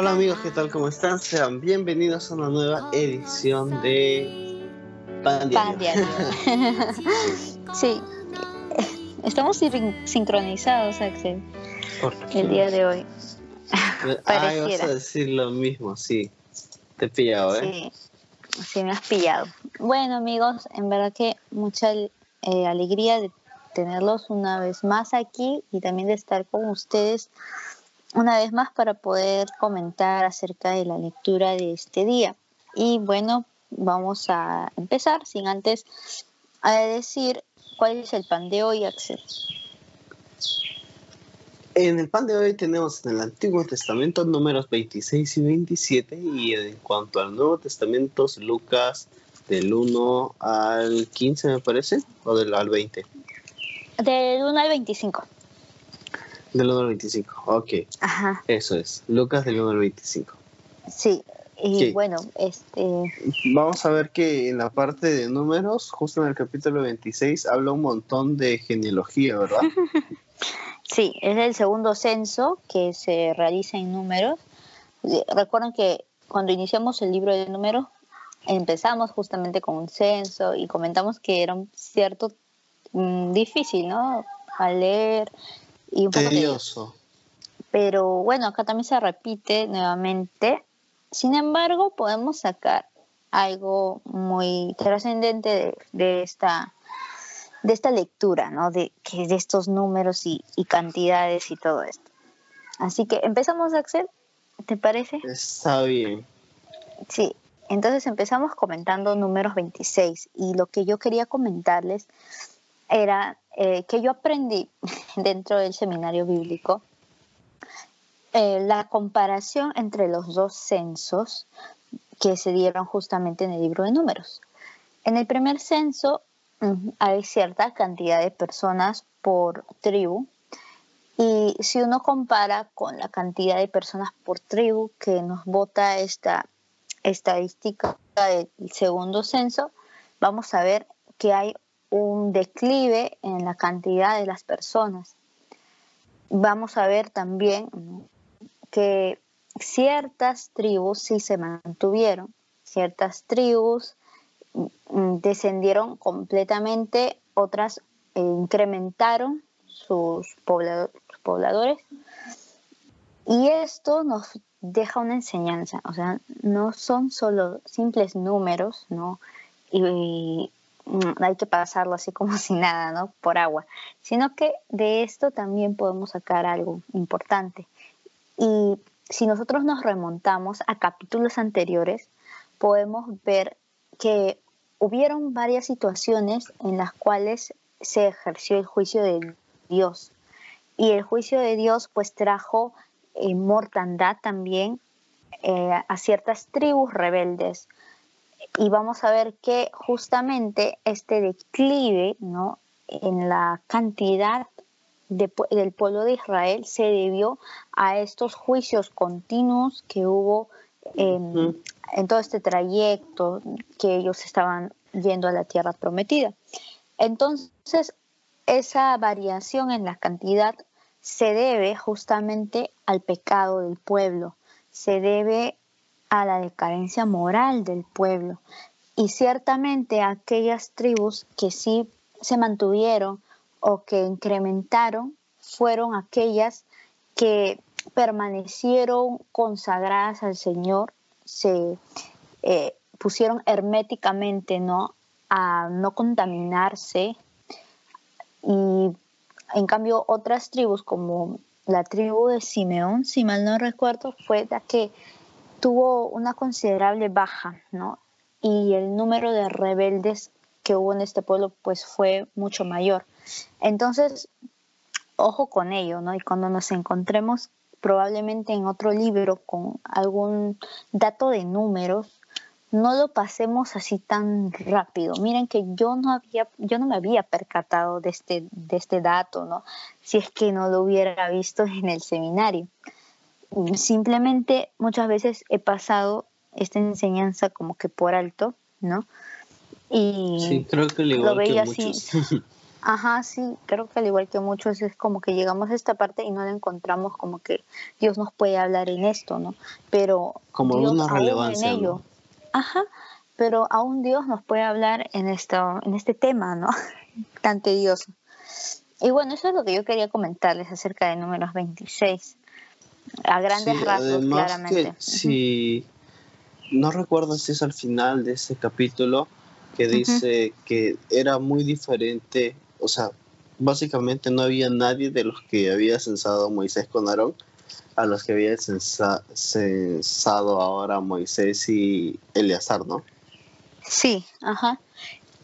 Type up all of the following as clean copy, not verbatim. Hola amigos, ¿qué tal? ¿Cómo están? Sean bienvenidos a una nueva edición de Pandia. Sí, estamos sincronizados, Axel, el día de hoy. Pareciera. Vas a decir lo mismo, sí. Te he pillado, ¿eh? Sí, sí me has pillado. Bueno amigos, en verdad que mucha alegría de tenerlos una vez más aquí y también de estar con ustedes una vez más para poder comentar acerca de la lectura de este día. Y bueno, vamos a empezar sin antes a decir cuál es el pan de hoy, Axel. En el pan de hoy tenemos en el Antiguo Testamento números 26 y 27, y en cuanto al Nuevo Testamento, Lucas del 1 al 15 me parece, o del al 20. Del 1 al 25. Del 1 al 25, ok. Ajá. Eso es, Lucas del 1 al 25. Sí, y sí. Bueno, vamos a ver que en la parte de números, justo en el capítulo 26, habla un montón de genealogía, ¿verdad? Sí, es el segundo censo que se realiza en números. Recuerden que cuando iniciamos el libro de números, empezamos justamente con un censo y comentamos que era un cierto difícil, ¿no? A leer y un poco tedioso. Pero bueno, acá también se repite nuevamente. Sin embargo, podemos sacar algo muy trascendente de esta lectura, ¿no? De estos números y cantidades y todo esto. Así que empezamos, Axel, ¿te parece? Está bien. Sí, entonces empezamos comentando números 26, y lo que yo quería comentarles era que yo aprendí dentro del seminario bíblico la comparación entre los dos censos que se dieron justamente en el libro de números. En el primer censo hay cierta cantidad de personas por tribu, y si uno compara con la cantidad de personas por tribu que nos bota esta estadística del segundo censo, vamos a ver que hay un declive en la cantidad de las personas. Vamos a ver también que ciertas tribus sí se mantuvieron, ciertas tribus descendieron completamente, otras incrementaron sus pobladores, y esto nos deja una enseñanza. O sea, no son solo simples números, ¿no? Y hay que pasarlo así como si nada, ¿no? Por agua, sino que de esto también podemos sacar algo importante. Y si nosotros nos remontamos a capítulos anteriores, podemos ver que hubieron varias situaciones en las cuales se ejerció el juicio de Dios, y el juicio de Dios pues trajo mortandad también a ciertas tribus rebeldes. Y vamos a ver que justamente este declive, ¿no?, en la cantidad del pueblo de Israel se debió a estos juicios continuos que hubo en todo este trayecto que ellos estaban yendo a la tierra prometida. Entonces, esa variación en la cantidad se debe justamente al pecado del pueblo, se debe a la decadencia moral del pueblo. Y ciertamente aquellas tribus que sí se mantuvieron o que incrementaron fueron aquellas que permanecieron consagradas al Señor, se pusieron herméticamente, ¿no?, a no contaminarse. Y en cambio otras tribus, como la tribu de Simeón, si mal no recuerdo, fue la que tuvo una considerable baja, ¿no? Y el número de rebeldes que hubo en este pueblo pues fue mucho mayor. Entonces, ojo con ello, ¿no? Y cuando nos encontremos probablemente en otro libro con algún dato de números, no lo pasemos así tan rápido. Miren que yo no me había percatado de este dato, ¿no?, si es que no lo hubiera visto en el seminario. Simplemente muchas veces he pasado esta enseñanza como que por alto, ¿no? Y sí, creo que lo veía así. Ajá, sí, creo que al igual que muchos es como que llegamos a esta parte y no la encontramos como que Dios nos puede hablar en esto, ¿no? Pero como Dios alguna relevancia en ello, ¿no? Ajá, pero aún Dios nos puede hablar en esto, en este tema, ¿no? Tan tedioso. Y bueno, eso es lo que yo quería comentarles acerca de Números 26. A grandes rasgos, claramente. Que, sí, no recuerdo si es al final de ese capítulo que dice que era muy diferente. O sea, básicamente no había nadie de los que había censado Moisés con Aarón a los que había censado ahora Moisés y Eleazar, ¿no? Sí, ajá.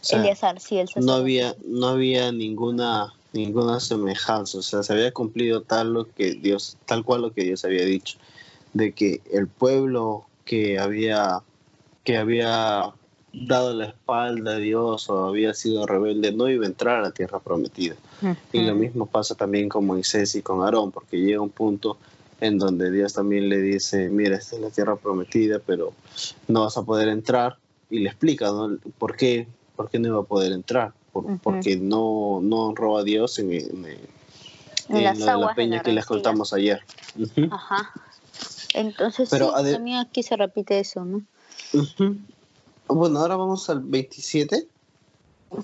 O sea, Eleazar, sí, el sacerdote. No había ninguna semejanza, o sea, se había cumplido tal cual lo que Dios había dicho, de que el pueblo que había dado la espalda a Dios o había sido rebelde no iba a entrar a la tierra prometida. Y lo mismo pasa también con Moisés y con Aarón, porque llega un punto en donde Dios también le dice, mira, esta es la tierra prometida, pero no vas a poder entrar, y le explica, ¿no? ¿Por qué no iba a poder entrar? Porque no honró a Dios en la peña que les contamos ayer. Ajá. Entonces, pero sí, también aquí se repite eso, ¿no? Bueno, ahora vamos al 27.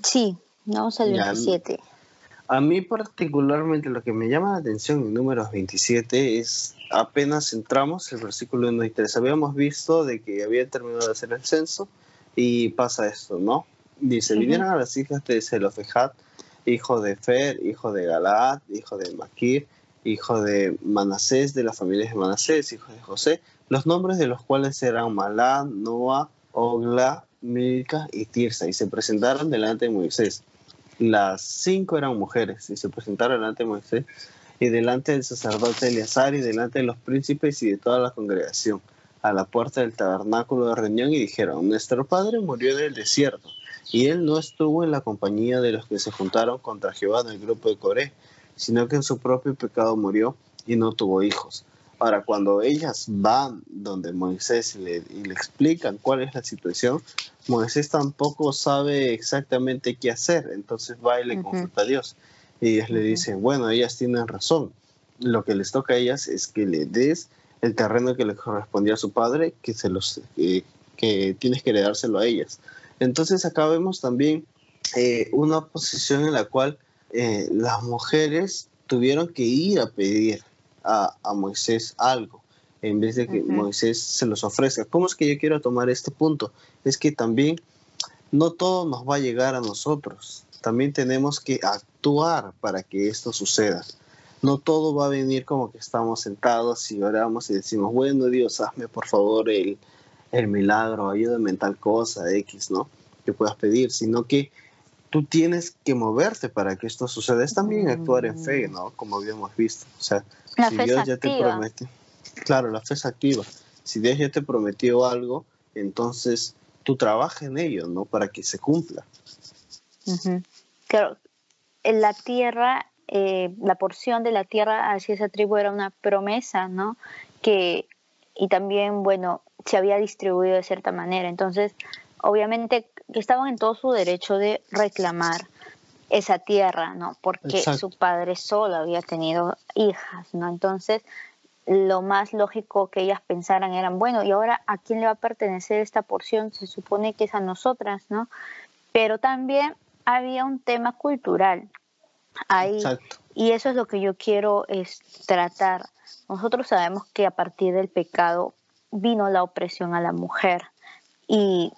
Sí, vamos al 27. A mí particularmente lo que me llama la atención en Números 27 es apenas entramos el versículo 1 y 3. Habíamos visto de que había terminado de hacer el censo y pasa esto, ¿no? Dice, vinieron a las hijas de Zelofehad, hijo de Fer, hijo de Galaad, hijo de Maquir, hijo de Manasés, de las familias de Manasés, hijo de José, los nombres de los cuales eran Malá, Noa, Ogla, Milca y Tirsa, y se presentaron delante de Moisés. Las 5 eran mujeres, y se presentaron delante de Moisés, y delante del sacerdote Eleazar, y delante de los príncipes y de toda la congregación, a la puerta del tabernáculo de reunión, y dijeron, nuestro padre murió en el desierto, y él no estuvo en la compañía de los que se juntaron contra Jehová en el grupo de Coré, sino que en su propio pecado murió y no tuvo hijos. Ahora, cuando ellas van donde Moisés y le explican cuál es la situación, Moisés tampoco sabe exactamente qué hacer, entonces va y le consulta a Dios. Y ellas le dicen, bueno, ellas tienen razón, lo que les toca a ellas es que le des el terreno que le correspondía a su padre, que tienes que heredárselo a ellas. Entonces acá vemos también una posición en la cual las mujeres tuvieron que ir a pedir a Moisés algo, en vez de que Moisés se los ofrezca. ¿Cómo es que yo quiero tomar este punto? Es que también no todo nos va a llegar a nosotros. También tenemos que actuar para que esto suceda. No todo va a venir como que estamos sentados y oramos y decimos, bueno, Dios, hazme por favor el milagro, ayúdame en tal cosa, X, ¿no? Que puedas pedir, sino que tú tienes que moverte para que esto suceda. Es también actuar en fe, ¿no? Como habíamos visto. O sea, la si Dios ya te promete... Claro, la fe es activa. Si Dios ya te prometió algo, entonces tú trabaja en ello, ¿no? Para que se cumpla. Claro, en la tierra, la porción de la tierra hacia esa tribu era una promesa, ¿no? Y también, bueno, se había distribuido de cierta manera. Entonces, obviamente, estaban en todo su derecho de reclamar esa tierra, ¿no? Porque su padre solo había tenido hijas, ¿no? Entonces, lo más lógico que ellas pensaran eran, bueno, ¿y ahora a quién le va a pertenecer esta porción? Se supone que es a nosotras, ¿no? Pero también había un tema cultural ahí. Exacto. Y eso es lo que yo quiero tratar. Nosotros sabemos que a partir del pecado vino la opresión a la mujer y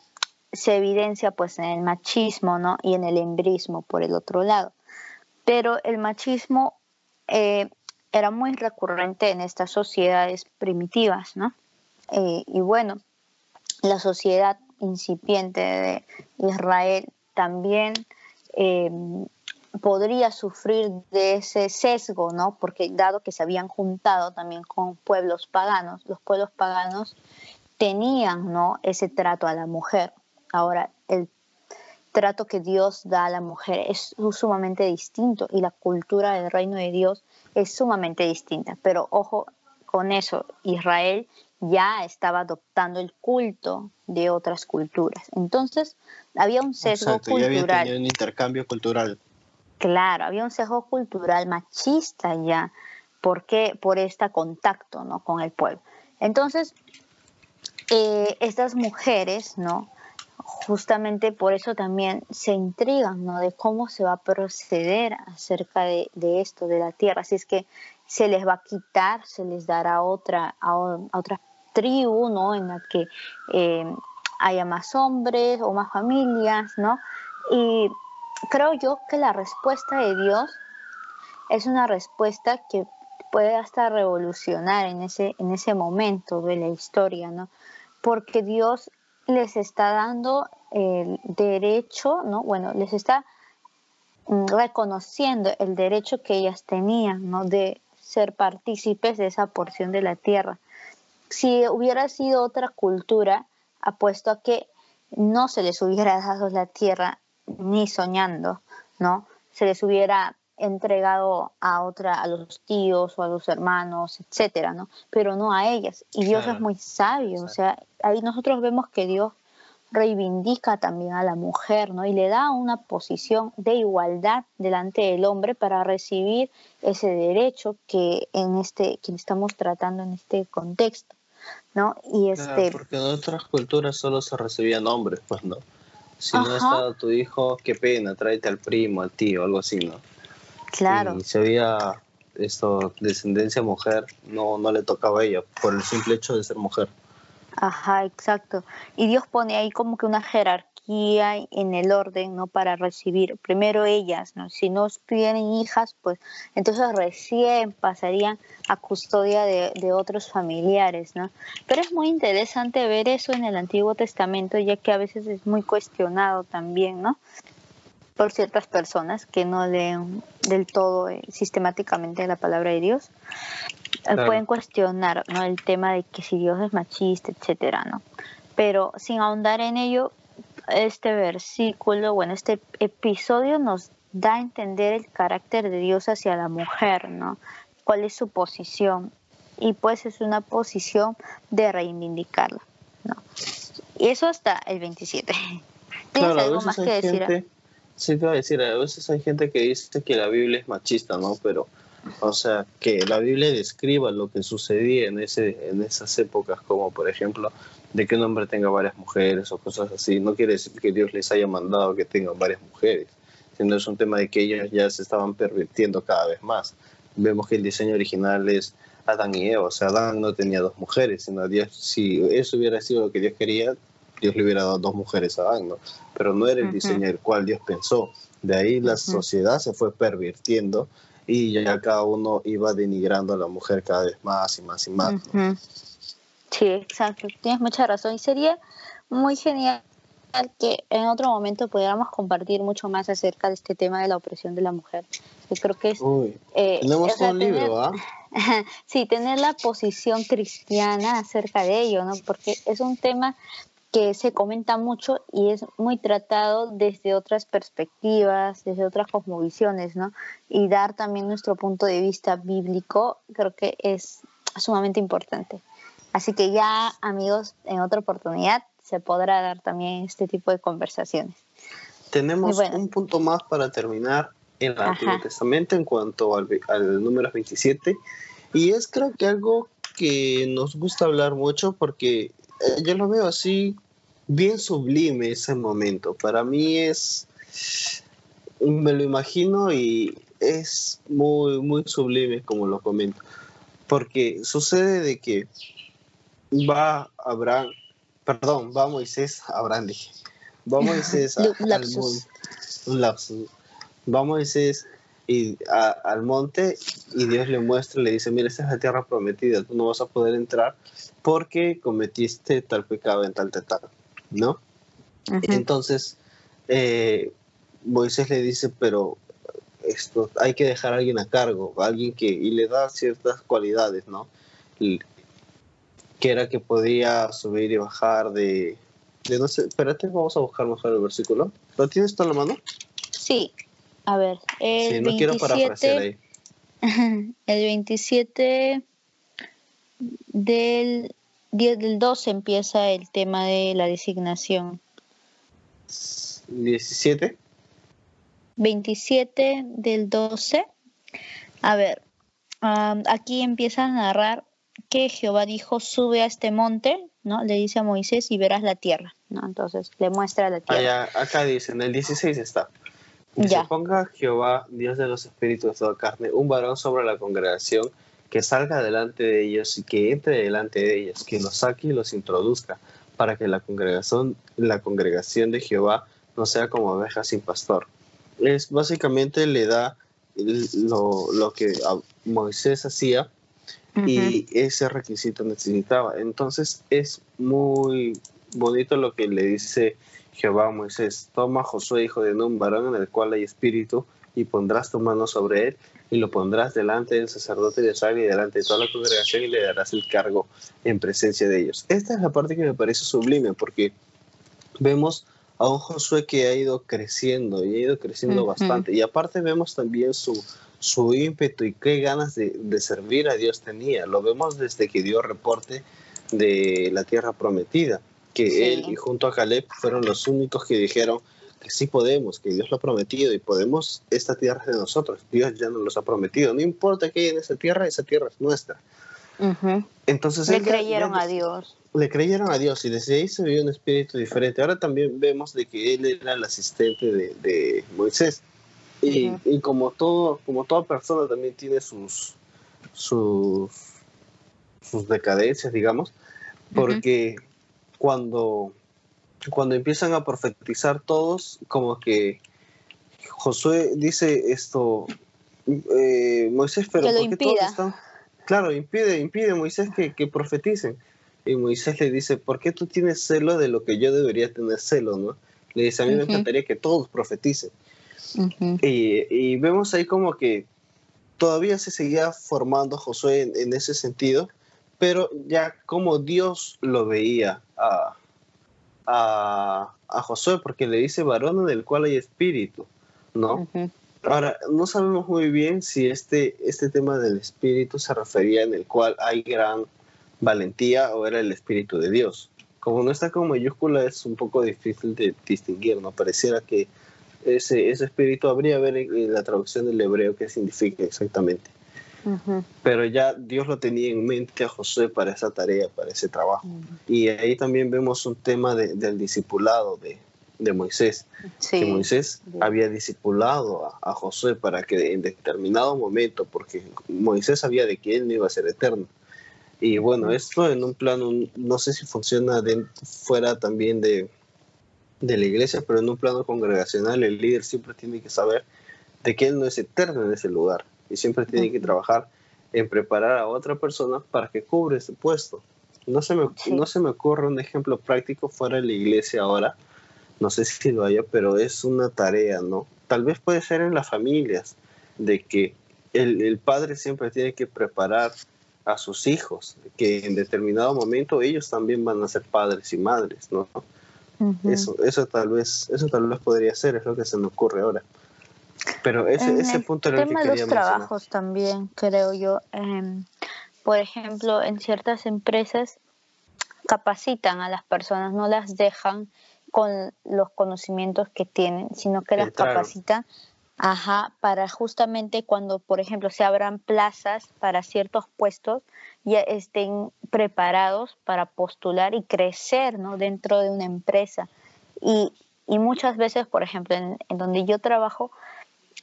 se evidencia pues en el machismo, ¿no? Y en el hembrismo por el otro lado. Pero el machismo era muy recurrente en estas sociedades primitivas, ¿no? Y bueno, la sociedad incipiente de Israel también podría sufrir de ese sesgo, ¿no? Porque dado que se habían juntado también con pueblos paganos, los pueblos paganos tenían, ¿no?, ese trato a la mujer. Ahora, el trato que Dios da a la mujer es sumamente distinto y la cultura del reino de Dios es sumamente distinta. Pero ojo con eso, Israel ya estaba adoptando el culto de otras culturas. Entonces, había un sesgo cultural. Ya había tenido un intercambio cultural. Claro, había un sesgo cultural machista ya, porque por este contacto, ¿no?, con el pueblo. Entonces, estas mujeres, ¿no?, justamente por eso también se intrigan, ¿no?, de cómo se va a proceder acerca de esto, de la tierra. Así es que se les va a quitar, se les dará a otra tribu, ¿no?, en la que haya más hombres o más familias, ¿no? Y creo yo que la respuesta de Dios es una respuesta que puede hasta revolucionar en ese momento de la historia, ¿no? Porque Dios les está dando el derecho, ¿no? Bueno, les está reconociendo el derecho que ellas tenían, ¿no?, de ser partícipes de esa porción de la tierra. Si hubiera sido otra cultura, apuesto a que no se les hubiera dado la tierra ni soñando, ¿no? Se les hubiera entregado a los tíos o a los hermanos, etcétera, ¿no? Pero no a ellas. Y Dios es muy sabio, o sea, ahí nosotros vemos que Dios reivindica también a la mujer, ¿no?, y le da una posición de igualdad delante del hombre para recibir ese derecho que estamos tratando en este contexto, ¿no? Y claro, porque en otras culturas solo se recibían hombres, pues, ¿no? Si no ha estado tu hijo, qué pena, tráete al primo, al tío, algo así, ¿no? Claro. Y si había descendencia mujer, no le tocaba a ella por el simple hecho de ser mujer. Ajá, exacto. Y Dios pone ahí como que una jerarquía en el orden, ¿no?, para recibir primero ellas, ¿no? Si no tienen hijas, pues entonces recién pasarían a custodia de otros familiares, ¿no? Pero es muy interesante ver eso en el Antiguo Testamento, ya que a veces es muy cuestionado también, ¿no?, por ciertas personas que no leen del todo sistemáticamente la palabra de Dios. Claro. Pueden cuestionar, ¿no?, el tema de que si Dios es machista, etcétera, ¿no? Pero sin ahondar en ello, este episodio nos da a entender el carácter de Dios hacia la mujer, ¿no? ¿Cuál es su posición? Y pues es una posición de reivindicarla, ¿no? Y eso hasta el 27. ¿Tienes algo más que decir? Sí, te voy a decir, a veces hay gente que dice que la Biblia es machista, ¿no? Pero, o sea, que la Biblia describa lo que sucedía en esas épocas, como por ejemplo, de que un hombre tenga varias mujeres o cosas así. No quiere decir que Dios les haya mandado que tengan varias mujeres, sino es un tema de que ellos ya se estaban pervirtiendo cada vez más. Vemos que el diseño original es Adán y Eva, o sea, Adán no tenía dos mujeres, sino Dios, si eso hubiera sido lo que Dios quería, Dios le hubiera dado dos mujeres a Adán, ¿no? Pero no era el diseño el cual Dios pensó. De ahí la sociedad se fue pervirtiendo y ya cada uno iba denigrando a la mujer cada vez más y más y más, ¿no? Sí, exacto. Tienes mucha razón. Y sería muy genial que en otro momento pudiéramos compartir mucho más acerca de este tema de la opresión de la mujer. Yo creo que es... tenemos un libro, ¿ah? Sí, tener la posición cristiana acerca de ello, ¿no? Porque es un tema que se comenta mucho y es muy tratado desde otras perspectivas, desde otras cosmovisiones, ¿no? Y dar también nuestro punto de vista bíblico creo que es sumamente importante. Así que ya, amigos, en otra oportunidad se podrá dar también este tipo de conversaciones. Tenemos un punto más para terminar en el Antiguo Testamento en cuanto al número 27, y es creo que algo que nos gusta hablar mucho porque yo lo veo así bien sublime ese momento. Para mí me lo imagino y es muy, muy sublime como lo comento. Porque sucede de que va Moisés al monte y Dios le muestra, le dice, mira, esta es la tierra prometida, tú no vas a poder entrar porque cometiste tal pecado en tal, ¿no? Entonces Moisés le dice, pero esto hay que dejar a alguien a cargo, y le da ciertas cualidades, ¿no? Que era que podía subir y bajar de no sé, espérate, vamos a buscar mejor el versículo. ¿Lo tienes tú en la mano? Sí. A ver, el 27... Sí, no quiero parafrasear ahí. El 27 del 12 empieza el tema de la designación. ¿17? 27 del 12. A ver, aquí empieza a narrar que Jehová dijo, sube a este monte, ¿no? Le dice a Moisés y verás la tierra, ¿no? Entonces le muestra la tierra. Allá, acá dice, en el 16 está. Que se ponga Jehová, Dios de los espíritus de toda carne, un varón sobre la congregación, que salga delante de ellos y que entre delante de ellos, que los saque y los introduzca, para que la congregación de Jehová no sea como oveja sin pastor. Es básicamente le da lo que Moisés hacía y ese requisito necesitaba. Entonces es muy bonito lo que le dice Jehová a Moisés: toma a Josué, hijo de Nun, varón en el cual hay espíritu, y pondrás tu mano sobre él, y lo pondrás delante del sacerdote de Sal y delante de toda la congregación, y le darás el cargo en presencia de ellos. Esta es la parte que me parece sublime, porque vemos a un Josué que ha ido creciendo, y ha ido creciendo bastante, y aparte vemos también su ímpetu y qué ganas de servir a Dios tenía. Lo vemos desde que dio reporte de la tierra prometida, que él y junto a Caleb fueron los únicos que dijeron que sí podemos, que Dios lo ha prometido y podemos, esta tierra es de nosotros, Dios ya nos los ha prometido, no importa qué hay en esa tierra es nuestra. Entonces le creyeron a Dios. Le creyeron a Dios y desde ahí se vio un espíritu diferente. Ahora también vemos de que él era el asistente de Moisés y, y como toda persona también tiene sus decadencias, digamos, porque cuando empiezan a profetizar todos, como que Josué dice esto, Moisés, pero ¿por qué todos están? Claro, impide Moisés que profeticen. Y Moisés le dice, ¿por qué tú tienes celo de lo que yo debería tener celo, no? Le dice, a mí me encantaría que todos profeticen. Y vemos ahí como que todavía se seguía formando Josué en ese sentido, pero ya como Dios lo veía a Josué, porque le dice varón en el cual hay espíritu, ¿no? Ahora, no sabemos muy bien si este tema del espíritu se refería en el cual hay gran valentía o era el espíritu de Dios. Como no está con mayúscula, es un poco difícil de distinguir, ¿no? Pareciera que ese espíritu habría que ver en la traducción del hebreo qué significa exactamente. Pero ya Dios lo tenía en mente a Josué para esa tarea, para ese trabajo. Y ahí también vemos un tema del discipulado de Moisés, que Moisés había discipulado a Josué para que en determinado momento, porque Moisés sabía de que él no iba a ser eterno. Y bueno, esto en un plano, no sé si funciona fuera también de la iglesia, pero en un plano congregacional el líder siempre tiene que saber de que él no es eterno en ese lugar y siempre tiene que trabajar en preparar a otra persona para que cubra ese puesto. No se me ocurre un ejemplo práctico fuera de la iglesia ahora, no sé si lo haya, pero es una tarea, ¿no? Tal vez puede ser en las familias, de que el padre siempre tiene que preparar a sus hijos, que en determinado momento ellos también van a ser padres y madres, ¿no? Eso tal vez podría ser, es lo que se me ocurre ahora. Pero ese punto era el que quería mencionar. El tema de los trabajos también, creo yo. Por ejemplo, en ciertas empresas capacitan a las personas, no las dejan con los conocimientos que tienen, sino que las capacitan para justamente cuando, por ejemplo, se abran plazas para ciertos puestos, ya estén preparados para postular y crecer, ¿no? Dentro de una empresa. Y muchas veces, por ejemplo, en donde yo trabajo,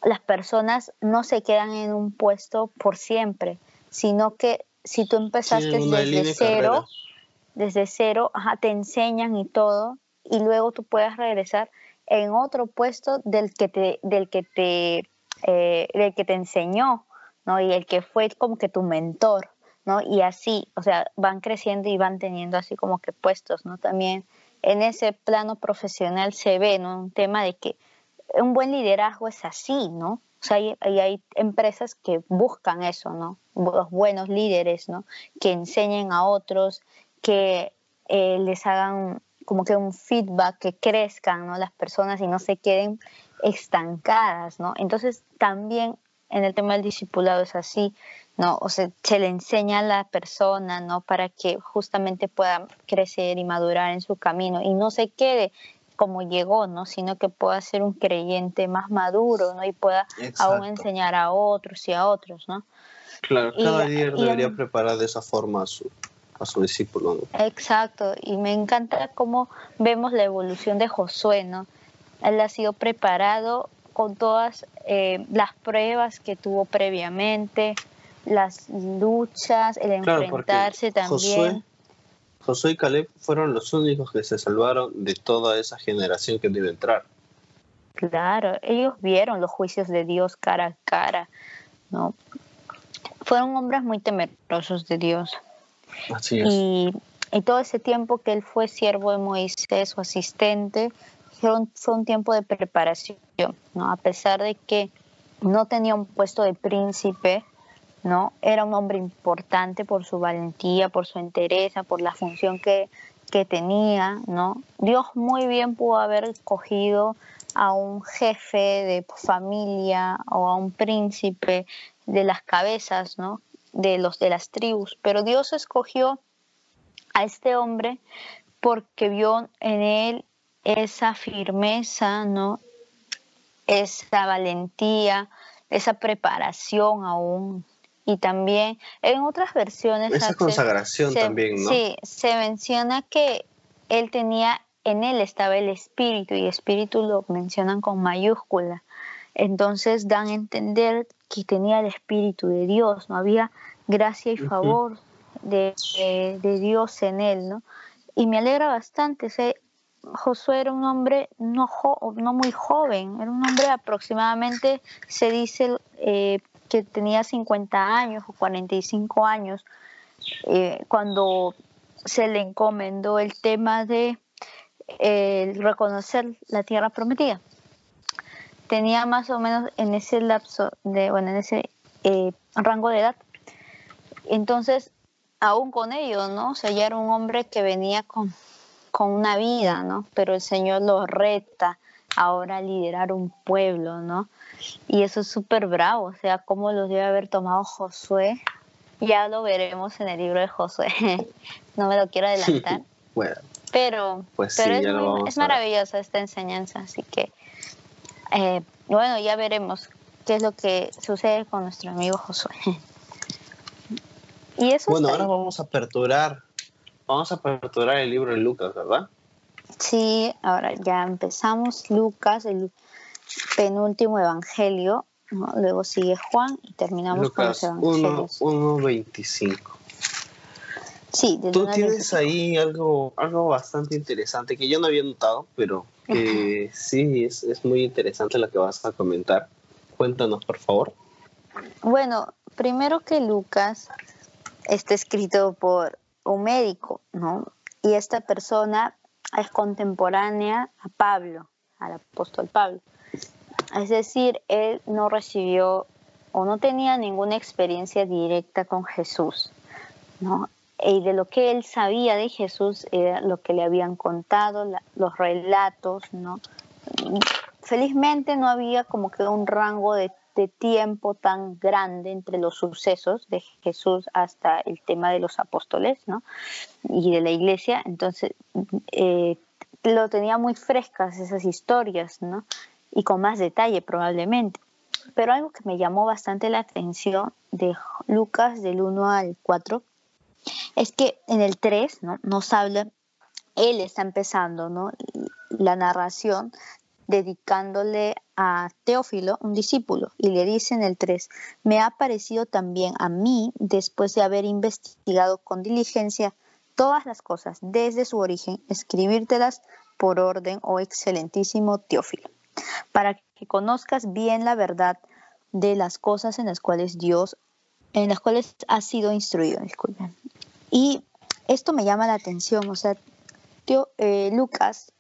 las personas no se quedan en un puesto por siempre, sino que si tú empezaste desde cero, te enseñan y todo, y luego tú puedes regresar en otro puesto del que te enseñó, ¿no? Y el que fue como que tu mentor, ¿no? Y así, o sea, van creciendo y van teniendo así como que puestos, ¿no? También en ese plano profesional se ve, ¿no? Un tema de que un buen liderazgo es así, ¿no? O sea, hay empresas que buscan eso, ¿no? Los buenos líderes, ¿no? Que enseñen a otros, que les hagan como que un feedback, que crezcan, ¿no? Las personas y no se queden estancadas, ¿no? Entonces también en el tema del discipulado es así, ¿no? O sea, se le enseña a la persona, ¿no? Para que justamente pueda crecer y madurar en su camino y no se quede como llegó, ¿no? Sino que pueda ser un creyente más maduro, ¿no? Y pueda aún enseñar a otros, ¿no? Claro, cada líder debería preparar de esa forma a su discípulo, ¿no? Exacto, y me encanta cómo vemos la evolución de Josué, ¿no? Él ha sido preparado con todas las pruebas que tuvo previamente, las luchas, el enfrentarse también. Josué y Caleb fueron los únicos que se salvaron de toda esa generación que debe entrar. Claro, ellos vieron los juicios de Dios cara a cara, ¿no? Fueron hombres muy temerosos de Dios. Así es. Y todo ese tiempo que él fue siervo de Moisés, su asistente, fue un tiempo de preparación, ¿no? A pesar de que no tenía un puesto de príncipe, ¿no? Era un hombre importante por su valentía, por su entereza, por la función que tenía, ¿no? Dios muy bien pudo haber escogido a un jefe de familia o a un príncipe de las cabezas, ¿no? De las tribus, pero Dios escogió a este hombre porque vio en él esa firmeza, ¿no? Esa valentía, esa preparación aún. Y también en otras versiones... Esa consagración también, ¿no? Sí, se menciona que él tenía, en él estaba el espíritu, y espíritu lo mencionan con mayúscula. Entonces dan a entender que tenía el espíritu de Dios, ¿no? Había gracia y favor de Dios en él, ¿no? Y me alegra bastante. Josué era un hombre no muy joven, era un hombre aproximadamente, se dice... que tenía 50 años o 45 años, cuando se le encomendó el tema de reconocer la tierra prometida. Tenía más o menos en ese lapso, en ese rango de edad. Entonces, aún con ello, ¿no? O sea, ya era un hombre que venía con una vida, ¿no? Pero el Señor lo reta ahora a liderar un pueblo, ¿no? Y eso es súper bravo, o sea, cómo los debe haber tomado Josué. Ya lo veremos en el libro de Josué. No me lo quiero adelantar. Bueno, pero sí, es maravillosa esta enseñanza. Así que, bueno, ya veremos qué es lo que sucede con nuestro amigo Josué. Y eso bueno, ahora vamos a aperturar el libro de Lucas, ¿verdad? Sí, ahora ya empezamos. Lucas, el penúltimo evangelio, ¿no? Luego sigue Juan y terminamos Lucas, con los evangelios. 1:25. Sí, tú tienes ahí algo bastante interesante que yo no había notado, pero que sí es muy interesante lo que vas a comentar. Cuéntanos, por favor. Bueno, primero que Lucas está escrito por un médico, ¿no? Y esta persona es contemporánea a Pablo, al apóstol Pablo. Es decir, él no recibió o no tenía ninguna experiencia directa con Jesús, ¿no? Y de lo que él sabía de Jesús era lo que le habían contado, los relatos, ¿no? Felizmente no había como que un rango de tiempo tan grande entre los sucesos de Jesús hasta el tema de los apóstoles, ¿no? Y de la iglesia. Entonces lo tenía muy frescas esas historias, ¿no? Y con más detalle probablemente. Pero algo que me llamó bastante la atención de Lucas del 1 al 4 es que en el 3, ¿no? Nos habla, él está empezando, ¿no? La narración dedicándole a Teófilo, un discípulo, y le dice en el 3, me ha parecido también a mí, después de haber investigado con diligencia todas las cosas desde su origen, escribírtelas por orden, oh excelentísimo Teófilo, para que conozcas bien la verdad de las cosas en las cuales has sido instruido. Disculpen. Y esto me llama la atención, o sea, Lucas,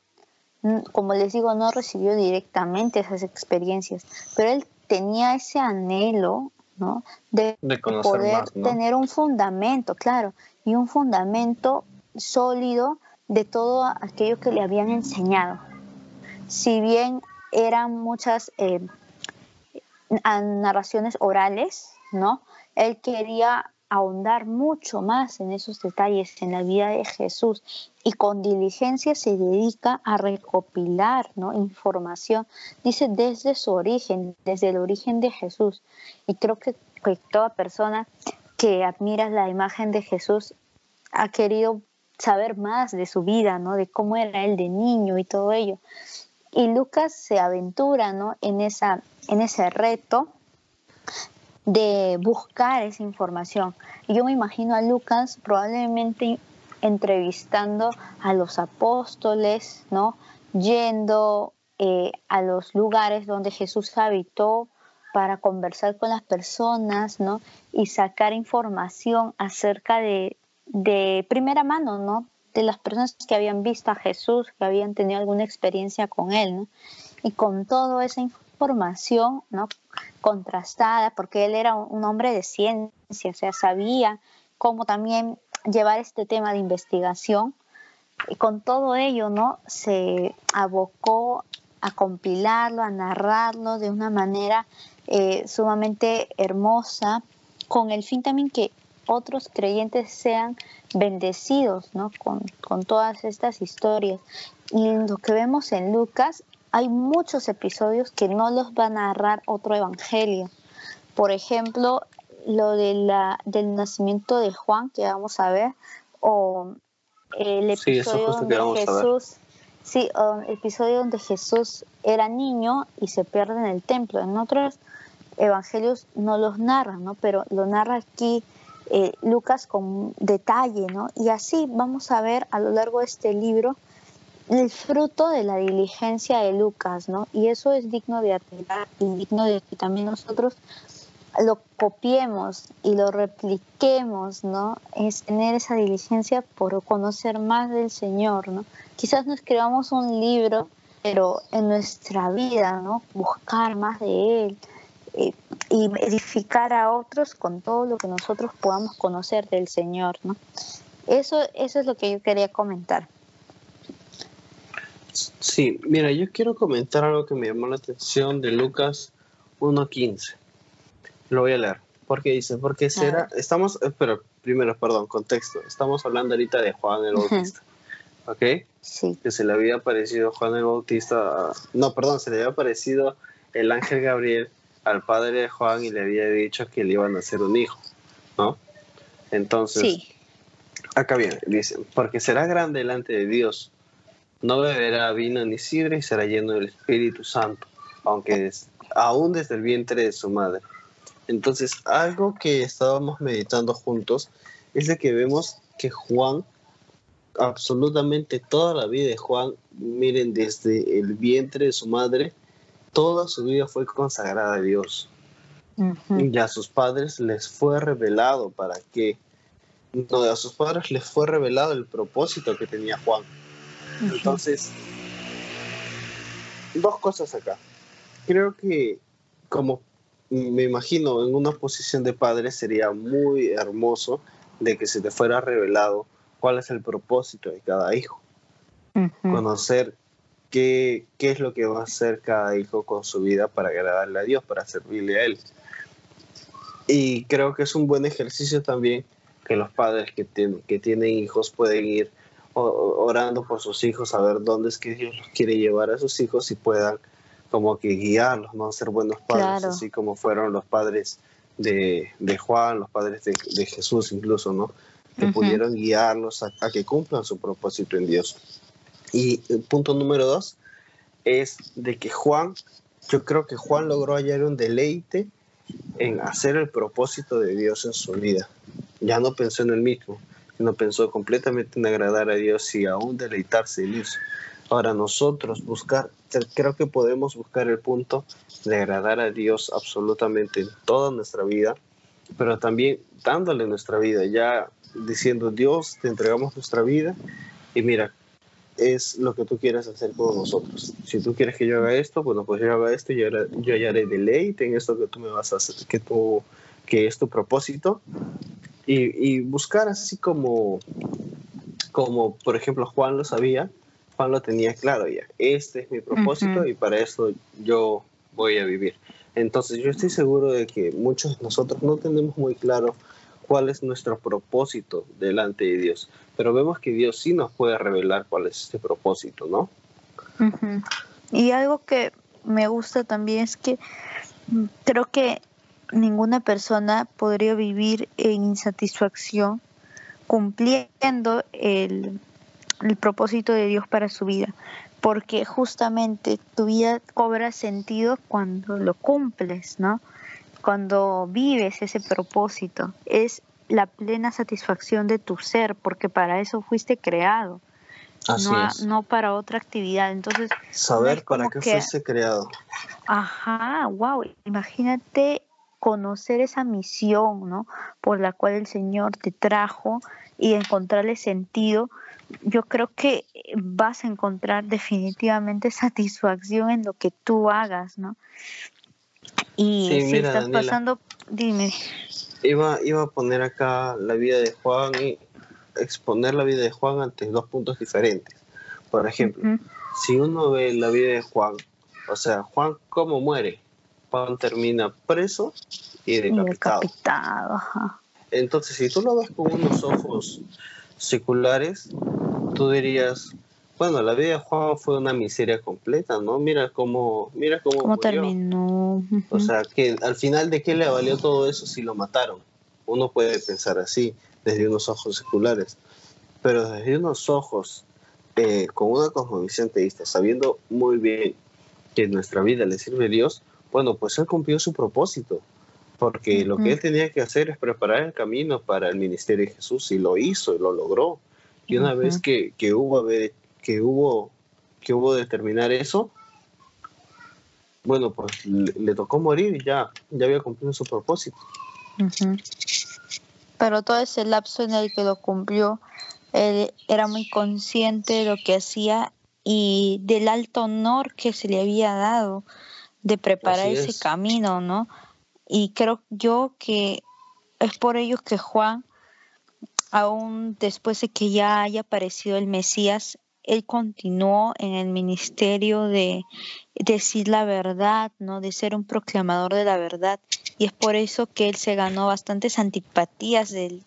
como les digo, no recibió directamente esas experiencias, pero él tenía ese anhelo, ¿no? De poder más, ¿no? Tener un fundamento, claro, y un fundamento sólido de todo aquello que le habían enseñado. Si bien eran muchas narraciones orales, ¿no? Él quería ahondar mucho más en esos detalles en la vida de Jesús y con diligencia se dedica a recopilar, ¿no?, información, dice, desde su origen, desde el origen de Jesús. Y creo que toda persona que admira la imagen de Jesús ha querido saber más de su vida, ¿no?, de cómo era él de niño y todo ello. Y Lucas se aventura, ¿no?, en ese reto de buscar esa información. Yo me imagino a Lucas probablemente entrevistando a los apóstoles, ¿no?, yendo a los lugares donde Jesús habitó para conversar con las personas, ¿no?, y sacar información acerca de primera mano, ¿no?, de las personas que habían visto a Jesús, que habían tenido alguna experiencia con él, ¿no? Y con toda esa información, ¿no?, contrastada, porque él era un hombre de ciencia, o sea, sabía cómo también llevar este tema de investigación, y con todo ello, ¿no?, se abocó a compilarlo, a narrarlo de una manera sumamente hermosa, con el fin también que otros creyentes sean bendecidos, ¿no?, con todas estas historias. Y lo que vemos en Lucas, hay muchos episodios que no los va a narrar otro evangelio. Por ejemplo, lo de del nacimiento de Juan, que vamos a ver, o el episodio donde Jesús, era niño y se pierde en el templo. En otros evangelios no los narran, ¿no?, pero lo narra aquí Lucas con detalle, ¿no? Y así vamos a ver a lo largo de este libro el fruto de la diligencia de Lucas, ¿no? Y eso es digno de admirar y digno de que también nosotros lo copiemos y lo repliquemos, ¿no? Es tener esa diligencia por conocer más del Señor, ¿no? Quizás nos creamos un libro, pero en nuestra vida, ¿no?, buscar más de Él y edificar a otros con todo lo que nosotros podamos conocer del Señor, ¿no? Eso es lo que yo quería comentar. Sí, mira, yo quiero comentar algo que me llamó la atención de Lucas 1.15. Lo voy a leer. Porque dice, porque será... Estamos... Pero primero, perdón, contexto. Estamos hablando ahorita de Juan el Bautista. ¿Ok? Sí. Que se le había aparecido Juan el Bautista... No, perdón, se le había aparecido el ángel Gabriel al padre de Juan y le había dicho que le iba a nacer un hijo, ¿no? Entonces... Sí. Acá viene, dice, porque será grande delante de Dios... No beberá vino ni sidra y será lleno del Espíritu Santo, aunque aún desde el vientre de su madre. Entonces, algo que estábamos meditando juntos es de que vemos que Juan, absolutamente toda la vida de Juan, miren, desde el vientre de su madre, toda su vida fue consagrada a Dios. Y a sus padres les fue revelado a sus padres les fue revelado el propósito que tenía Juan. Entonces, dos cosas acá. Creo que, como me imagino, en una posición de padre sería muy hermoso de que se te fuera revelado cuál es el propósito de cada hijo. Conocer qué es lo que va a hacer cada hijo con su vida para agradarle a Dios, para servirle a Él. Y creo que es un buen ejercicio también que los padres que tienen hijos pueden ir orando por sus hijos, a ver dónde es que Dios los quiere llevar a sus hijos y puedan como que guiarlos, ¿no? Ser buenos padres, claro. Así como fueron los padres de Juan, los padres de Jesús incluso, ¿no? Que pudieron guiarlos a que cumplan su propósito en Dios. Y el punto número 2 es de que yo creo que Juan logró hallar un deleite en hacer el propósito de Dios en su vida. Ya no pensó en él mismo. No pensó completamente en agradar a Dios y aún deleitarse en eso. Ahora nosotros creo que podemos buscar el punto de agradar a Dios absolutamente en toda nuestra vida, pero también dándole nuestra vida, ya diciendo, Dios, te entregamos nuestra vida y mira, es lo que tú quieras hacer con nosotros. Si tú quieres que yo haga esto, bueno, pues yo hago esto y yo hallaré deleite en esto que tú me vas a hacer, que es tu propósito. Y buscar así como, por ejemplo, Juan lo sabía, Juan lo tenía claro ya. Este es mi propósito y para eso yo voy a vivir. Entonces yo estoy seguro de que muchos de nosotros no tenemos muy claro cuál es nuestro propósito delante de Dios. Pero vemos que Dios sí nos puede revelar cuál es ese propósito, ¿no? Uh-huh. Y algo que me gusta también es que creo que ninguna persona podría vivir en insatisfacción cumpliendo el propósito de Dios para su vida, porque justamente tu vida cobra sentido cuando lo cumples, ¿no? Cuando vives ese propósito, es la plena satisfacción de tu ser, porque para eso fuiste creado, no para otra actividad. Entonces, saber para qué fuiste creado. Ajá, wow, imagínate conocer esa misión, ¿no? Por la cual el Señor te trajo y encontrarle sentido. Yo creo que vas a encontrar definitivamente satisfacción en lo que tú hagas, ¿no? Y sí, si mira, estás Daniela, pasando, dime. Iba a poner acá la vida de Juan y exponer la vida de Juan ante dos puntos diferentes. Por ejemplo, si uno ve la vida de Juan, o sea, Juan cómo muere. Juan termina preso y decapitado. Ajá. Entonces, si tú lo ves con unos ojos seculares, tú dirías, bueno, la vida de Juan fue una miseria completa, ¿no? Mira cómo terminó. Uh-huh. O sea, que al final, ¿de qué le valió todo eso si lo mataron? Uno puede pensar así, desde unos ojos seculares. Pero desde unos ojos, con una cosmovisión teísta, sabiendo muy bien que nuestra vida le sirve a Dios, bueno, pues él cumplió su propósito. Porque lo que él tenía que hacer es preparar el camino para el ministerio de Jesús. Y lo hizo, y lo logró. Y una vez que hubo de terminar eso, bueno, pues le tocó morir y ya había cumplido su propósito. Uh-huh. Pero todo ese lapso en el que lo cumplió, él era muy consciente de lo que hacía y del alto honor que se le había dado de preparar ese camino, ¿no? Y creo yo que es por ello que Juan, aún después de que ya haya aparecido el Mesías, él continuó en el ministerio de decir la verdad, ¿no? De ser un proclamador de la verdad. Y es por eso que él se ganó bastantes antipatías del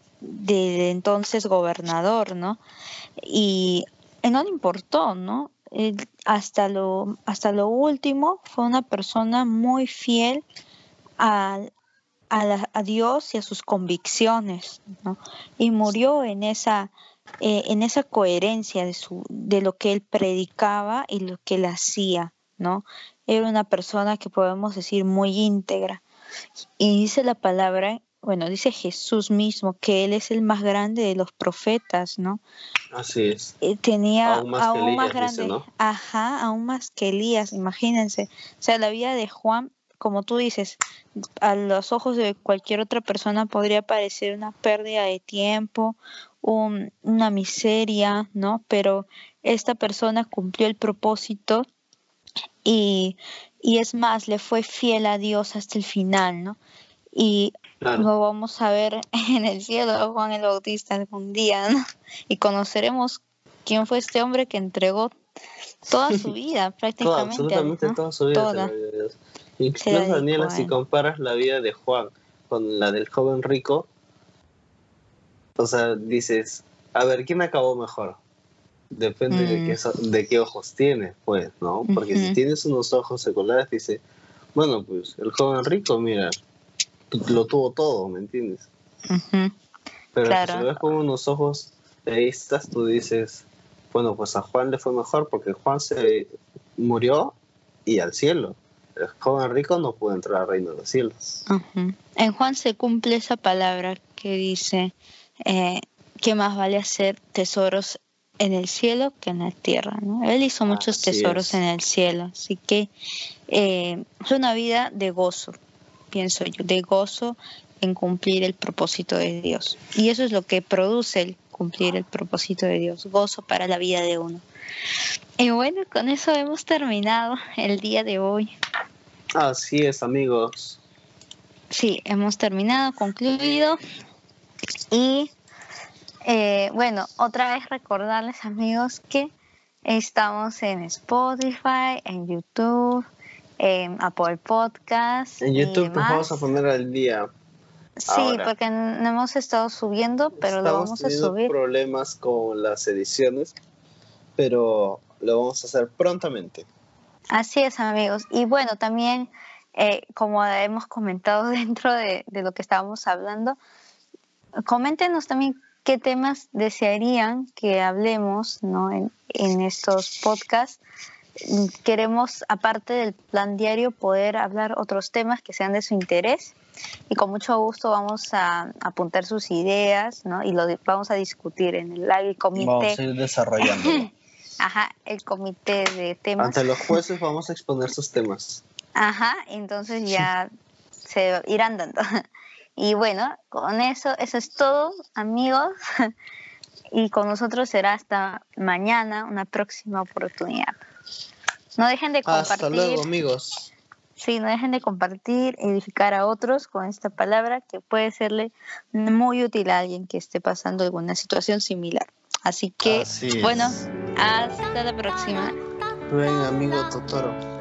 entonces gobernador, ¿no? Y él no le importó, ¿no? Él hasta lo último fue una persona muy fiel a Dios y a sus convicciones, ¿no? Y murió en esa coherencia de lo que él predicaba y lo que él hacía, ¿no? Era una persona que podemos decir muy íntegra. Y dice la palabra, bueno, dice Jesús mismo que él es el más grande de los profetas, ¿no? Así es. Tenía aún más grande, dice, ¿no? Ajá, aún más que Elías, imagínense. O sea, la vida de Juan, como tú dices, a los ojos de cualquier otra persona podría parecer una pérdida de tiempo, una miseria, ¿no? Pero esta persona cumplió el propósito y es más, le fue fiel a Dios hasta el final, ¿no? Y claro, lo vamos a ver en el cielo, Juan el Bautista, algún día, ¿no? Y conoceremos quién fue este hombre que entregó toda su vida, prácticamente. Toda, absolutamente, ¿no? Toda su vida. Toda. Incluso, Daniela, si comparas la vida de Juan con la del joven rico, o sea, dices, a ver, ¿quién acabó mejor? Depende de qué ojos tienes, pues, ¿no? Porque si tienes unos ojos seculares, dices, bueno, pues, el joven rico, mira, lo tuvo todo, ¿me entiendes? Uh-huh. Pero claro, si lo ves con unos ojos teístas, tú dices, bueno, pues a Juan le fue mejor porque Juan se murió y al cielo. El joven rico no puede entrar al reino de los cielos. Uh-huh. En Juan se cumple esa palabra que dice que más vale hacer tesoros en el cielo que en la tierra, ¿no? Él hizo muchos tesoros en el cielo. Así que es una vida de gozo, pienso yo, de gozo en cumplir el propósito de Dios. Y eso es lo que produce el cumplir el propósito de Dios, gozo para la vida de uno. Y bueno, con eso hemos terminado el día de hoy. Así es, amigos. Sí, hemos terminado, concluido. Y bueno, otra vez recordarles, amigos, que estamos en Spotify, en YouTube, en Apple Podcasts. En YouTube nos vamos a poner al día. Sí, ahora, porque no hemos estado subiendo, pero lo vamos a subir. Estamos teniendo problemas con las ediciones, pero lo vamos a hacer prontamente. Así es, amigos. Y bueno, también, como hemos comentado dentro de lo que estábamos hablando, coméntenos también qué temas desearían que hablemos, ¿no?, en estos podcasts. Queremos, aparte del plan diario, poder hablar otros temas que sean de su interés, y con mucho gusto vamos a apuntar sus ideas, ¿no?, y lo vamos a discutir en el comité. Vamos a ir desarrollando. Ajá, el comité de temas. Ante los jueces vamos a exponer sus temas. Ajá, entonces ya se irán dando. Y bueno, con eso es todo, amigos. Y con nosotros será hasta mañana, una próxima oportunidad. No dejen de compartir. Hasta luego, amigos. Sí, no dejen de compartir, edificar a otros con esta palabra que puede serle muy útil a alguien que esté pasando alguna situación similar. Así que, bueno, hasta la próxima. Buen amigo Totoro.